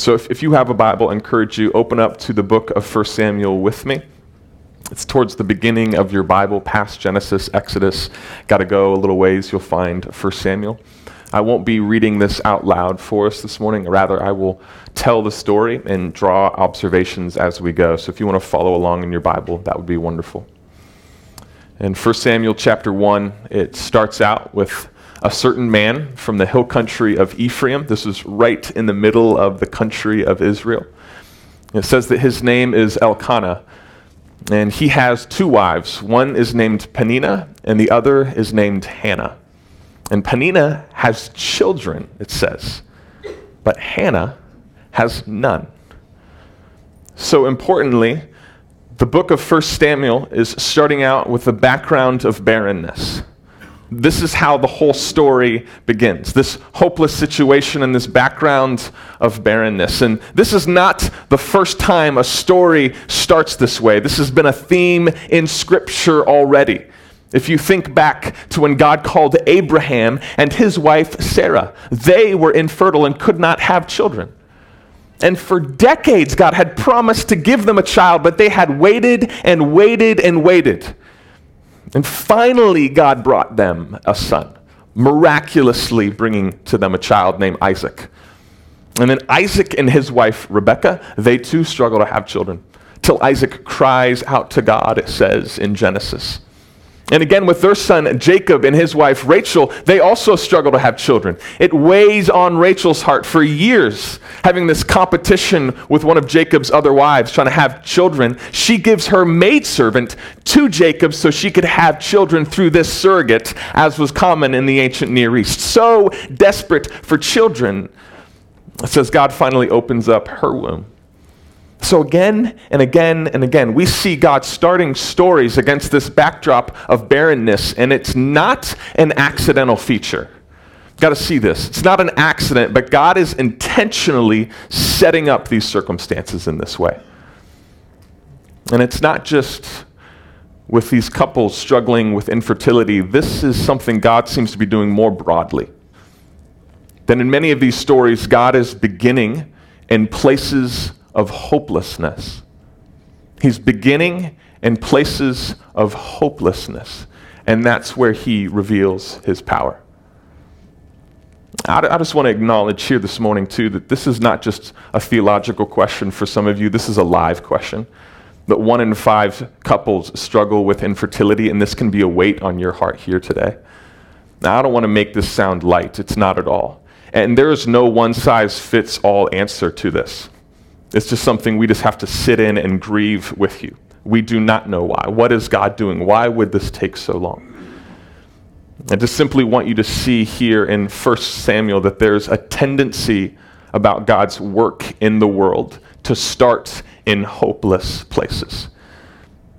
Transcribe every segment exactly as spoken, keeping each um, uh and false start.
So if, if you have a Bible, I encourage you, open up to the book of First Samuel with me. It's towards the beginning of your Bible, past Genesis, Exodus. Got to go a little ways, you'll find First Samuel. I won't be reading this out loud for us this morning. Rather, I will tell the story and draw observations as we go. So if you want to follow along in your Bible, that would be wonderful. In First Samuel chapter one, it starts out with a certain man from the hill country of Ephraim. This is right in the middle of the country of Israel. It says that his name is Elkanah, and he has two wives. One is named Peninnah, and the other is named Hannah. And Peninnah has children, it says, but Hannah has none. So importantly, the book of First Samuel is starting out with a background of barrenness. This is how the whole story begins, this hopeless situation and this background of barrenness. And this is not the first time a story starts this way. This has been a theme in Scripture already. If you think back to when God called Abraham and his wife Sarah, they were infertile and could not have children. And for decades, God had promised to give them a child, but they had waited and waited and waited. And finally, God brought them a son, miraculously bringing to them a child named Isaac. And then Isaac and his wife Rebecca, they too struggle to have children, till Isaac cries out to God, it says in Genesis. And again, with their son Jacob and his wife Rachel, they also struggle to have children. It weighs on Rachel's heart for years, having this competition with one of Jacob's other wives, trying to have children. She gives her maidservant to Jacob so she could have children through this surrogate, as was common in the ancient Near East. So desperate for children, it says God finally opens up her womb. So again and again and again, we see God starting stories against this backdrop of barrenness, and it's not an accidental feature. Got to see this. It's not an accident, but God is intentionally setting up these circumstances in this way. And it's not just with these couples struggling with infertility. This is something God seems to be doing more broadly. Then in many of these stories, God is beginning in places of hopelessness. He's beginning in places of hopelessness, and that's where he reveals his power. I, I just want to acknowledge here this morning, too, that this is not just a theological question for some of you. This is a live question, that one in five couples struggle with infertility, and this can be a weight on your heart here today. Now, I don't want to make this sound light. It's not at all. And there is no one-size-fits-all answer to this. It's just something we just have to sit in and grieve with you. We do not know why. What is God doing? Why would this take so long? I just simply want you to see here in First Samuel that there's a tendency about God's work in the world to start in hopeless places.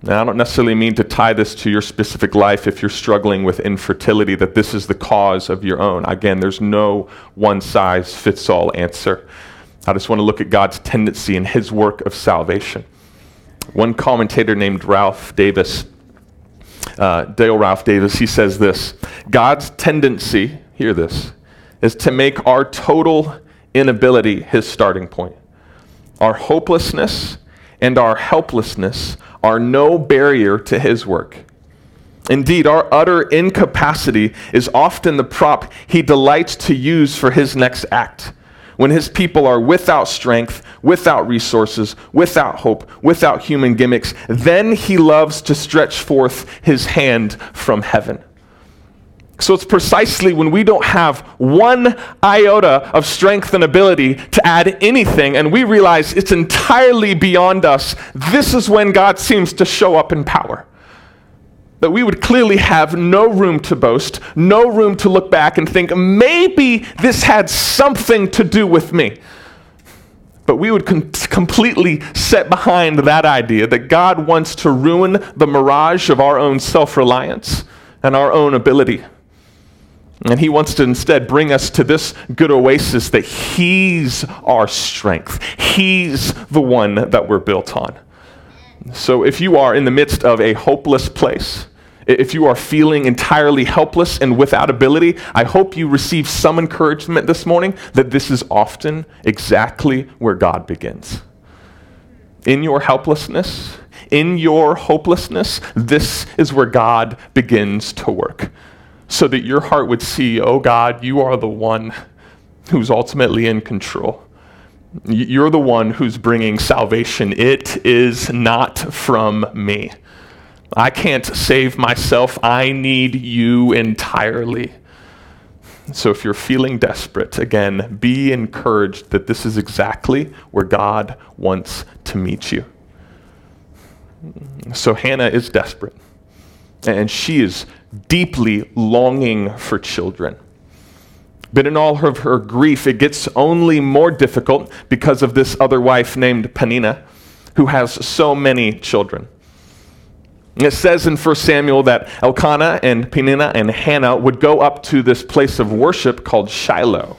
Now, I don't necessarily mean to tie this to your specific life if you're struggling with infertility, that this is the cause of your own. Again, there's no one-size-fits-all answer. I just want to look at God's tendency in his work of salvation. One commentator named Ralph Davis, uh, Dale Ralph Davis, he says this: God's tendency, hear this, is to make our total inability his starting point. Our hopelessness and our helplessness are no barrier to his work. Indeed, our utter incapacity is often the prop he delights to use for his next act. When his people are without strength, without resources, without hope, without human gimmicks, then he loves to stretch forth his hand from heaven. So it's precisely when we don't have one iota of strength and ability to add anything, and we realize it's entirely beyond us, this is when God seems to show up in power. That we would clearly have no room to boast, no room to look back and think, maybe this had something to do with me. But we would com- completely set behind that idea that God wants to ruin the mirage of our own self-reliance and our own ability. And he wants to instead bring us to this good oasis that he's our strength. He's the one that we're built on. So if you are in the midst of a hopeless place, If you are feeling entirely helpless and without ability, I hope you receive some encouragement this morning that this is often exactly where God begins. In your helplessness, in your hopelessness, this is where God begins to work, so that your heart would see, oh God, you are the one who's ultimately in control. You're the one who's bringing salvation. It is not from me. I can't save myself. I need you entirely. So if you're feeling desperate, again, be encouraged that this is exactly where God wants to meet you. So Hannah is desperate, and she is deeply longing for children. But in all of her grief, it gets only more difficult because of this other wife named Peninnah, who has so many children. It says in First Samuel that Elkanah and Peninnah and Hannah would go up to this place of worship called Shiloh.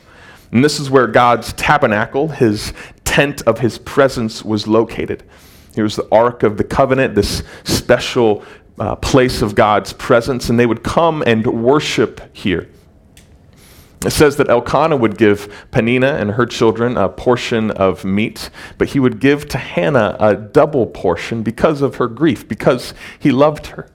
And this is where God's tabernacle, his tent of his presence, was located. Here's the Ark of the Covenant, this special uh, place of God's presence, and they would come and worship here. It says that Elkanah would give Peninnah and her children a portion of meat, but he would give to Hannah a double portion because of her grief, because he loved her.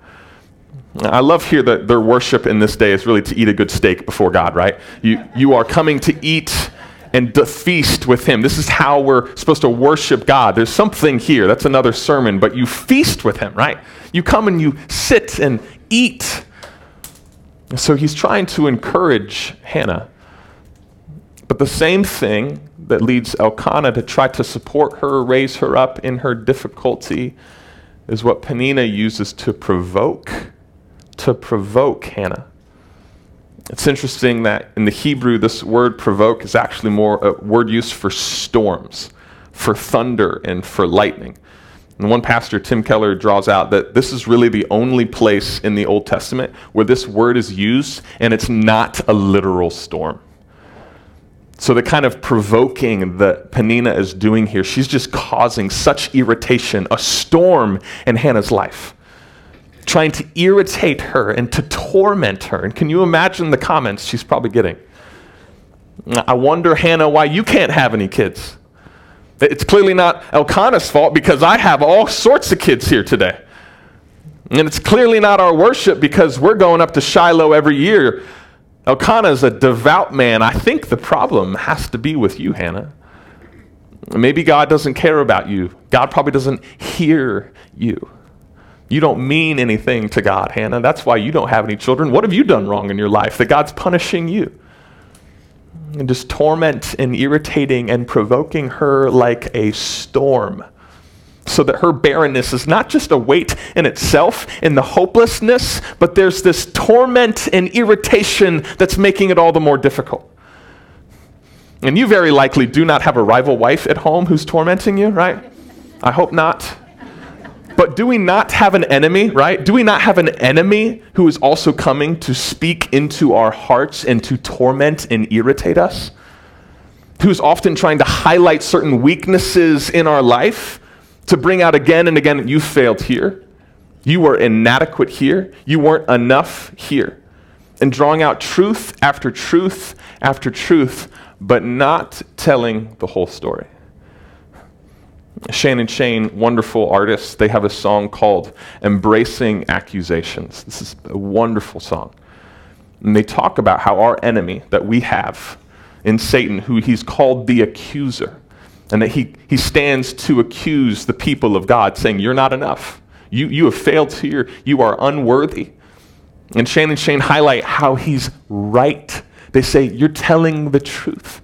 I love here that their worship in this day is really to eat a good steak before God, right? You you are coming to eat and to feast with him. This is how we're supposed to worship God. There's something here. That's another sermon, but you feast with him, right? You come and you sit and eat. So he's trying to encourage Hannah. But the same thing that leads Elkanah to try to support her, raise her up in her difficulty, is what Peninnah uses to provoke, to provoke Hannah. It's interesting that in the Hebrew, this word provoke is actually more a word used for storms, for thunder, and for lightning. And one pastor, Tim Keller, draws out that this is really the only place in the Old Testament where this word is used, and it's not a literal storm. So the kind of provoking that Peninnah is doing here, she's just causing such irritation, a storm in Hannah's life, trying to irritate her and to torment her. And can you imagine the comments she's probably getting? I wonder, Hannah, why you can't have any kids. It's clearly not Elkanah's fault because I have all sorts of kids here today. And it's clearly not our worship because we're going up to Shiloh every year. Elkanah's a devout man. I think the problem has to be with you, Hannah. Maybe God doesn't care about you. God probably doesn't hear you. You don't mean anything to God, Hannah. That's why you don't have any children. What have you done wrong in your life that God's punishing you? And just torment and irritating and provoking her like a storm, so that her barrenness is not just a weight in itself in the hopelessness, but there's this torment and irritation that's making it all the more difficult. And you very likely do not have a rival wife at home who's tormenting you, right? I hope not. But do we not have an enemy, right? Do we not have an enemy who is also coming to speak into our hearts and to torment and irritate us? Who's often trying to highlight certain weaknesses in our life to bring out again and again, you failed here, you were inadequate here, you weren't enough here. And drawing out truth after truth after truth, but not telling the whole story. Shane and Shane, wonderful artists, they have a song called Embracing Accusations. This is a wonderful song. And they talk about how our enemy that we have in Satan, who he's called the accuser, and that he, he stands to accuse the people of God, saying, you're not enough. You, you have failed here. You are unworthy. And Shane and Shane highlight how he's right. They say, you're telling the truth.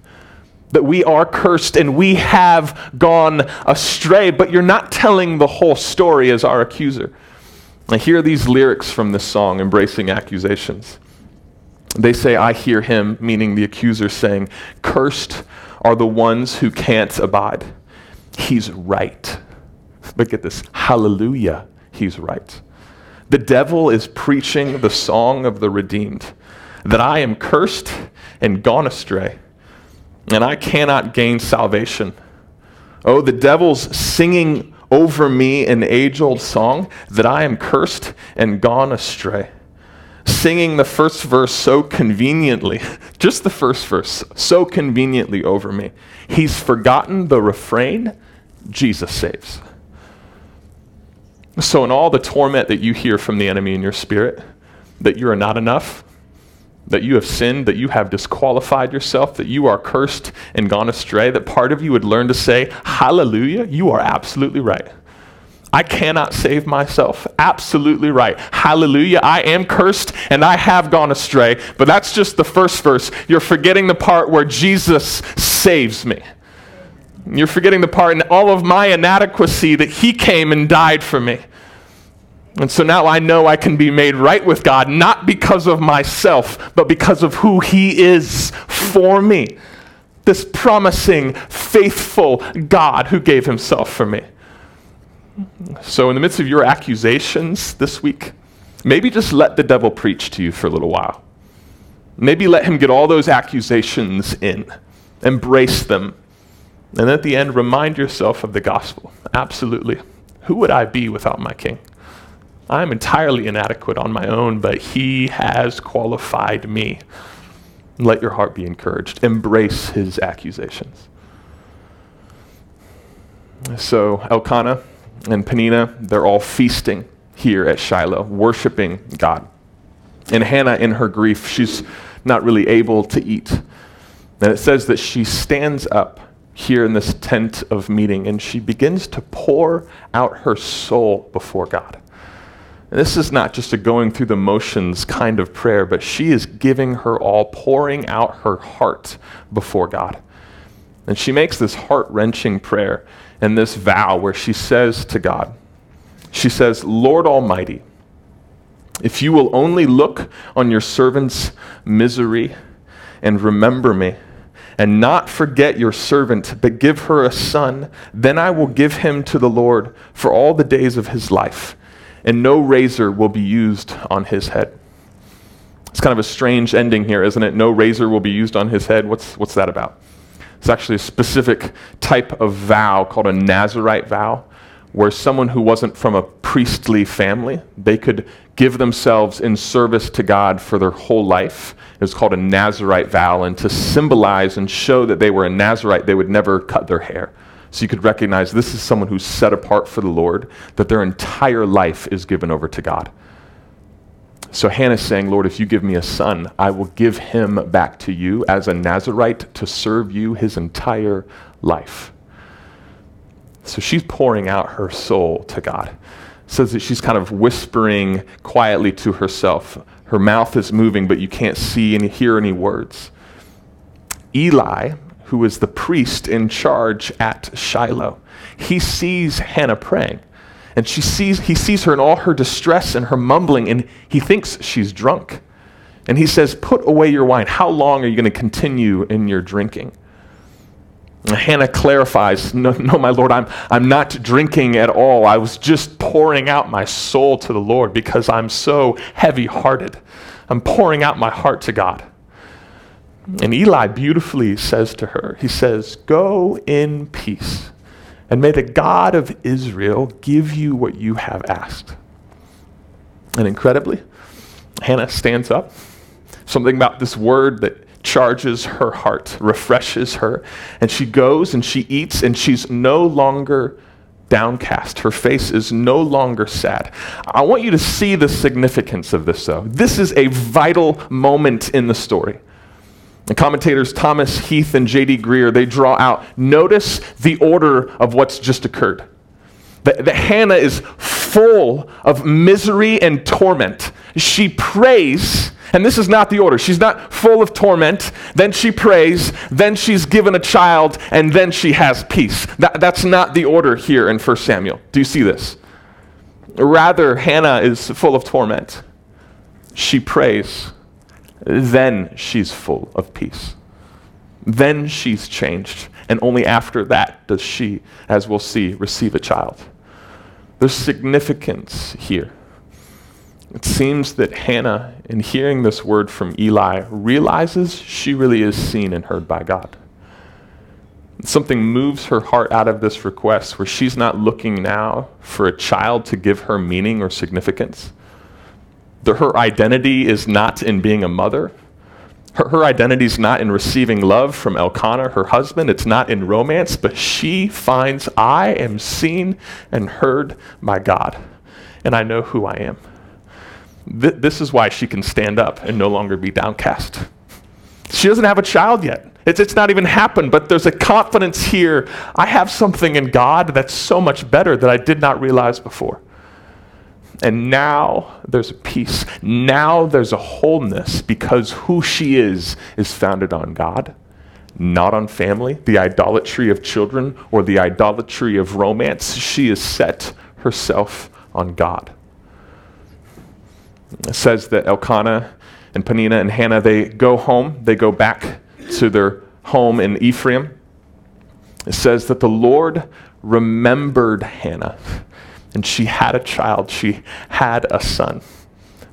That we are cursed and we have gone astray, but you're not telling the whole story as our accuser. I hear these lyrics from this song, Embracing Accusations. They say, I hear him, meaning the accuser, saying, cursed are the ones who can't abide. He's right. But get this, hallelujah, he's right. The devil is preaching the song of the redeemed, that I am cursed and gone astray, and I cannot gain salvation. Oh, the devil's singing over me an age-old song that I am cursed and gone astray. Singing the first verse so conveniently, just the first verse, so conveniently over me. He's forgotten the refrain, Jesus saves. So in all the torment that you hear from the enemy in your spirit, that you are not enough, that you have sinned, that you have disqualified yourself, that you are cursed and gone astray, that part of you would learn to say, hallelujah, you are absolutely right. I cannot save myself. Absolutely right. Hallelujah, I am cursed and I have gone astray. But that's just the first verse. You're forgetting the part where Jesus saves me. You're forgetting the part in all of my inadequacy that he came and died for me. And so now I know I can be made right with God, not because of myself, but because of who he is for me. This promising, faithful God who gave himself for me. So in the midst of your accusations this week, maybe just let the devil preach to you for a little while. Maybe let him get all those accusations in. Embrace them. And at the end, remind yourself of the gospel. Absolutely. Who would I be without my King? I'm entirely inadequate on my own, but he has qualified me. Let your heart be encouraged. Embrace his accusations. So Elkanah and Peninnah, they're all feasting here at Shiloh, worshiping God. And Hannah, in her grief, she's not really able to eat. And it says that she stands up here in this tent of meeting, and she begins to pour out her soul before God. This is not just a going through the motions kind of prayer, but she is giving her all, pouring out her heart before God. And she makes this heart-wrenching prayer and this vow where she says to God, she says, Lord Almighty, if you will only look on your servant's misery and remember me, and not forget your servant, but give her a son, then I will give him to the Lord for all the days of his life. And no razor will be used on his head. It's kind of a strange ending here, isn't it? No razor will be used on his head. What's what's that about? It's actually a specific type of vow called a Nazirite vow, where someone who wasn't from a priestly family, they could give themselves in service to God for their whole life. It was called a Nazirite vow, and to symbolize and show that they were a Nazirite, they would never cut their hair. So you could recognize this is someone who's set apart for the Lord, that their entire life is given over to God. So Hannah's saying, Lord, if you give me a son, I will give him back to you as a Nazirite to serve you his entire life. So she's pouring out her soul to God. It says that she's kind of whispering quietly to herself. Her mouth is moving, but you can't see and hear any words. Eli, who is the priest in charge at Shiloh, he sees Hannah praying, and she sees he sees her in all her distress and her mumbling, and he thinks she's drunk. And he says, put away your wine. How long are you going to continue in your drinking? And Hannah clarifies, no, no, my Lord, I'm, I'm not drinking at all. I was just pouring out my soul to the Lord because I'm so heavy-hearted. I'm pouring out my heart to God. And Eli beautifully says to her, he says, go in peace, and may the God of Israel give you what you have asked. And incredibly, Hannah stands up. Something about this word that charges her heart, refreshes her, and she goes and she eats, and she's no longer downcast. Her face is no longer sad. I want you to see the significance of this, though. This is a vital moment in the story. The commentators Thomas Heath and J D Greer, they draw out, notice the order of what's just occurred. That, that Hannah is full of misery and torment. She prays, and this is not the order. She's not full of torment, then she prays, then she's given a child, and then she has peace. That, that's not the order here in First Samuel. Do you see this? Rather, Hannah is full of torment. She prays. Then she's full of peace. Then she's changed. And only after that does she, as we'll see, receive a child. There's significance here. It seems that Hannah, in hearing this word from Eli, realizes she really is seen and heard by God. Something moves her heart out of this request, where she's not looking now for a child to give her meaning or significance. The, her identity is not in being a mother. Her, her identity is not in receiving love from Elkanah, her husband. It's not in romance, but she finds, I am seen and heard by God, and I know who I am. Th- this is why she can stand up and no longer be downcast. She doesn't have a child yet. It's, it's not even happened, but there's a confidence here. I have something in God that's so much better that I did not realize before. And now there's a peace. Now there's a wholeness, because who she is is founded on God, not on family, the idolatry of children, or the idolatry of romance. She has set herself on God. It says that Elkanah and Peninnah and Hannah, they go home, they go back to their home in Ephraim. It says that the Lord remembered Hannah, and she had a child. She had a son.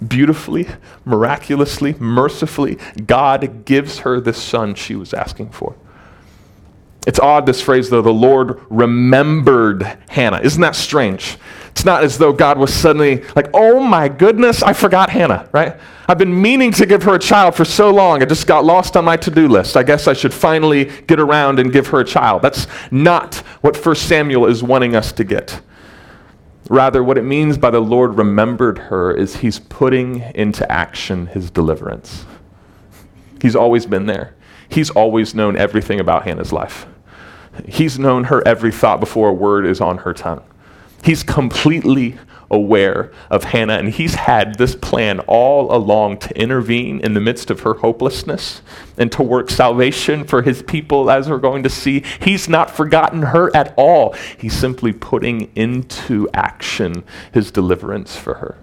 Beautifully, miraculously, mercifully, God gives her this son she was asking for. It's odd, this phrase, though, the Lord remembered Hannah. Isn't that strange? It's not as though God was suddenly like, oh my goodness, I forgot Hannah, right? I've been meaning to give her a child for so long. I just got lost on my to-do list. I guess I should finally get around and give her a child. That's not what First Samuel is wanting us to get. Rather, what it means by the Lord remembered her is he's putting into action his deliverance. He's always been there. He's always known everything about Hannah's life. He's known her every thought before a word is on her tongue. He's completely aware of Hannah, and he's had this plan all along to intervene in the midst of her hopelessness and to work salvation for his people, as we're going to see. He's not forgotten her at all. He's simply putting into action his deliverance for her.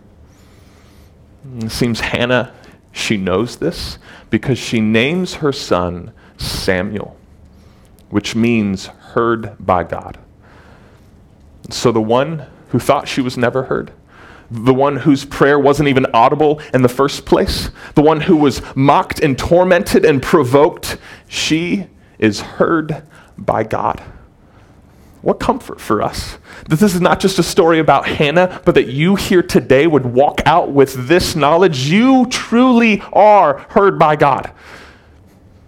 It seems Hannah, she knows this because she names her son Samuel, which means heard by God. So the one who thought she was never heard, the one whose prayer wasn't even audible in the first place, the one who was mocked and tormented and provoked, she is heard by God. What comfort for us that this is not just a story about Hannah, but that you here today would walk out with this knowledge. You truly are heard by God.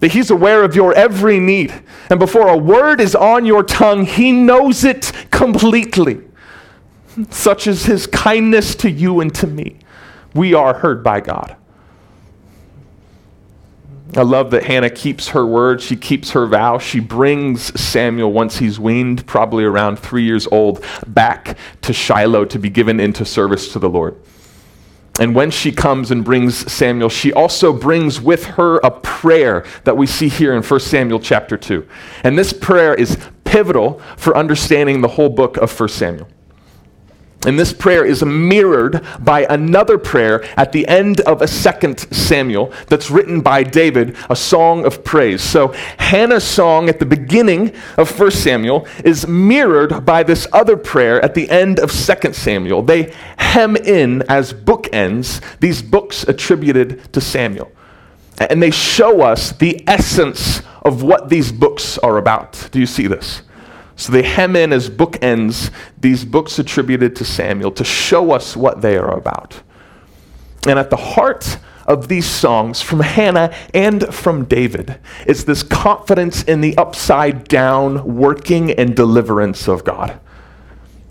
That he's aware of your every need. And before a word is on your tongue, he knows it completely. Such is his kindness to you and to me. We are heard by God. I love that Hannah keeps her word. She keeps her vow. She brings Samuel, once he's weaned, probably around three years old, back to Shiloh to be given into service to the Lord. And when she comes and brings Samuel, she also brings with her a prayer that we see here in First Samuel chapter two. And this prayer is pivotal for understanding the whole book of First Samuel. And this prayer is mirrored by another prayer at the end of a second Samuel that's written by David, a song of praise. So Hannah's song at the beginning of First Samuel is mirrored by this other prayer at the end of Second Samuel. They hem in as bookends these books attributed to Samuel. And they show us the essence of what these books are about. Do you see this? So they hem in as bookends these books attributed to Samuel to show us what they are about. And at the heart of these songs from Hannah and from David is this confidence in the upside-down working and deliverance of God.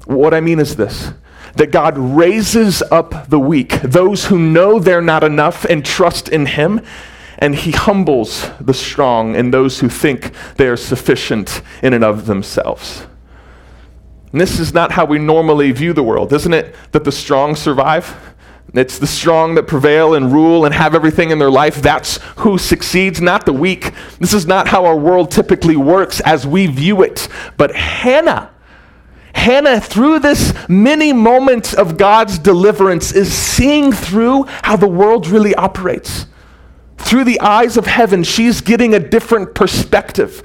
What I mean is this, that God raises up the weak, those who know they're not enough and trust in him, and he humbles the strong and those who think they are sufficient in and of themselves. And this is not how we normally view the world, isn't it? That the strong survive. It's the strong that prevail and rule and have everything in their life. That's who succeeds, not the weak. This is not how our world typically works as we view it. But Hannah, Hannah, through this mini moment of God's deliverance, is seeing through how the world really operates. Through the eyes of heaven, she's getting a different perspective.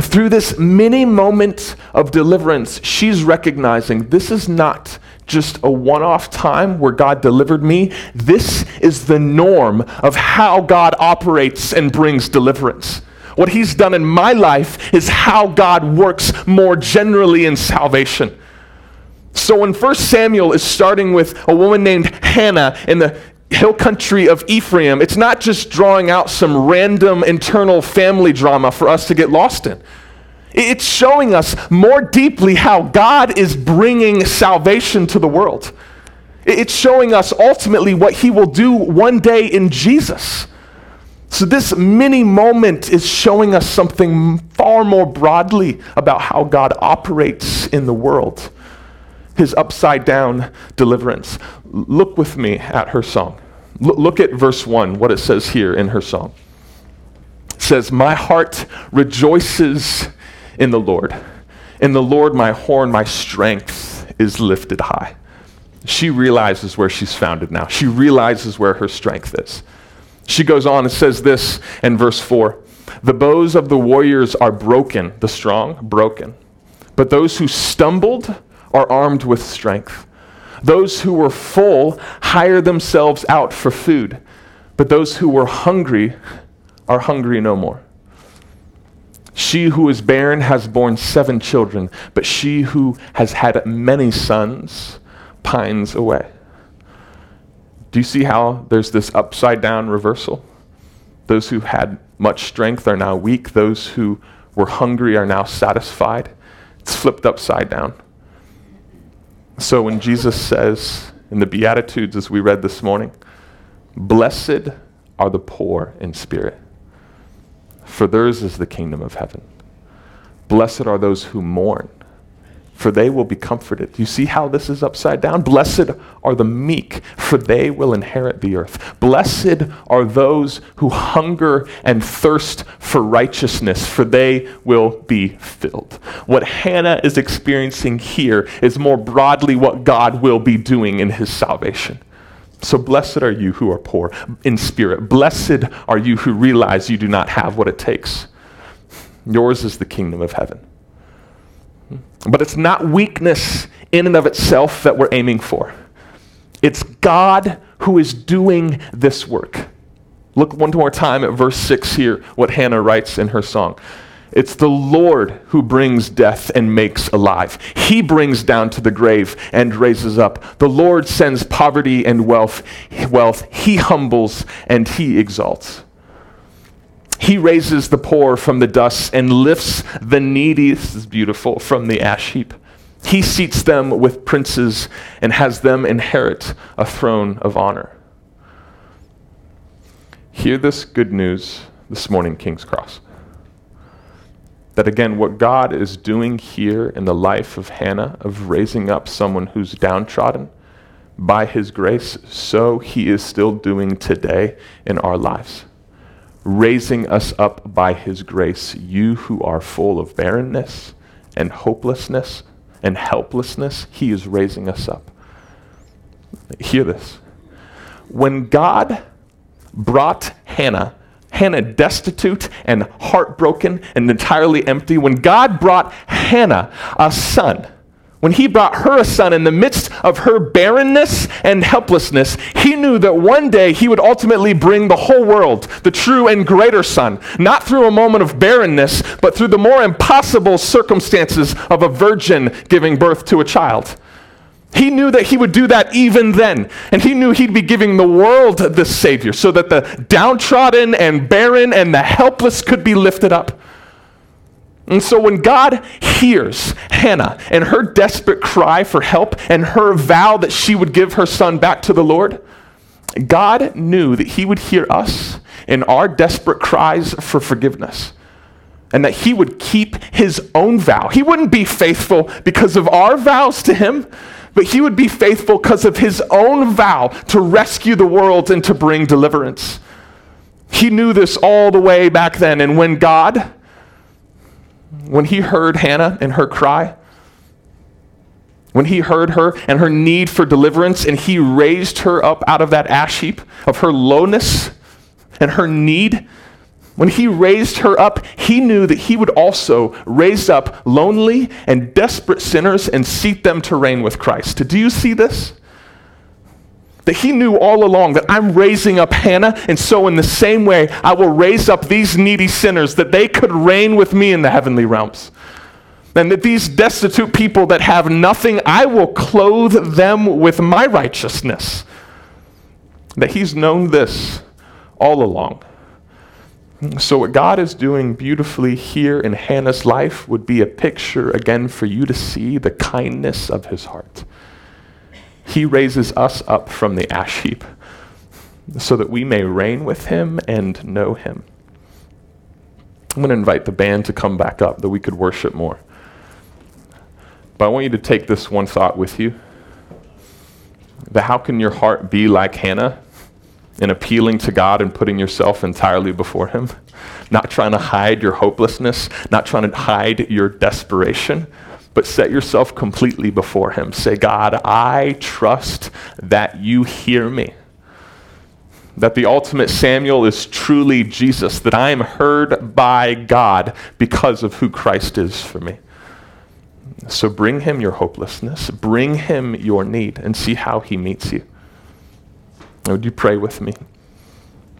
Through this mini moment of deliverance, she's recognizing this is not just a one-off time where God delivered me. This is the norm of how God operates and brings deliverance. What he's done in my life is how God works more generally in salvation. So when First Samuel is starting with a woman named Hannah in the hill country of Ephraim, it's not just drawing out some random internal family drama for us to get lost in. It's showing us more deeply how God is bringing salvation to the world. It's showing us ultimately what he will do one day in Jesus. So this mini moment is showing us something far more broadly about how God operates in the world. His upside-down deliverance. Look with me at her song. L- look at verse one, what it says here in her song. It says, "My heart rejoices in the Lord. In the Lord my horn, my strength is lifted high." She realizes where she's founded now. She realizes where her strength is. She goes on and says this in verse four, "The bows of the warriors are broken, the strong, broken. But those who stumbled are armed with strength. Those who were full hire themselves out for food. But those who were hungry are hungry no more. She who is barren has borne seven children, but she who has had many sons pines away." Do you see how there's this upside-down reversal? Those who had much strength are now weak. Those who were hungry are now satisfied. It's flipped upside down. So when Jesus says in the Beatitudes, as we read this morning, "Blessed are the poor in spirit, for theirs is the kingdom of heaven. Blessed are those who mourn, for they will be comforted." Do you see how this is upside down? "Blessed are the meek, for they will inherit the earth. Blessed are those who hunger and thirst for righteousness, for they will be filled." What Hannah is experiencing here is more broadly what God will be doing in his salvation. So blessed are you who are poor in spirit. Blessed are you who realize you do not have what it takes. Yours is the kingdom of heaven. But it's not weakness in and of itself that we're aiming for. It's God who is doing this work. Look one more time at verse six here, what Hannah writes in her song. It's the Lord who brings death and makes alive. He brings down to the grave and raises up. The Lord sends poverty and wealth. wealth. He humbles and he exalts. He raises the poor from the dust and lifts the needy, this is beautiful, from the ash heap. He seats them with princes and has them inherit a throne of honor. Hear this good news this morning, King's Cross. That again, what God is doing here in the life of Hannah, of raising up someone who's downtrodden by his grace, so he is still doing today in our lives. Raising us up by his grace, you who are full of barrenness and hopelessness and helplessness, he is raising us up. Hear this. When God brought Hannah, Hannah destitute and heartbroken and entirely empty, when God brought Hannah a son, when he brought her a son in the midst of her barrenness and helplessness, he knew that one day he would ultimately bring the whole world, the true and greater son, not through a moment of barrenness, but through the more impossible circumstances of a virgin giving birth to a child. He knew that he would do that even then, and he knew he'd be giving the world this Savior so that the downtrodden and barren and the helpless could be lifted up. And so when God hears Hannah and her desperate cry for help and her vow that she would give her son back to the Lord, God knew that he would hear us in our desperate cries for forgiveness and that he would keep his own vow. He wouldn't be faithful because of our vows to him, but he would be faithful because of his own vow to rescue the world and to bring deliverance. He knew this all the way back then, and when God... When he heard Hannah and her cry, when he heard her and her need for deliverance, and he raised her up out of that ash heap of her lowness and her need, when he raised her up, he knew that he would also raise up lonely and desperate sinners and seat them to reign with Christ. Do you see this? That he knew all along that I'm raising up Hannah, and so in the same way, I will raise up these needy sinners that they could reign with me in the heavenly realms. And that these destitute people that have nothing, I will clothe them with my righteousness. That he's known this all along. So what God is doing beautifully here in Hannah's life would be a picture again for you to see the kindness of his heart. He raises us up from the ash heap so that we may reign with him and know him. I'm going to invite the band to come back up that we could worship more. But I want you to take this one thought with you. That how can your heart be like Hannah in appealing to God and putting yourself entirely before him? Not trying to hide your hopelessness, not trying to hide your desperation, but set yourself completely before him. Say, God, I trust that you hear me. That the ultimate Samuel is truly Jesus. That I am heard by God because of who Christ is for me. So bring him your hopelessness. Bring him your need and see how he meets you. Would you pray with me?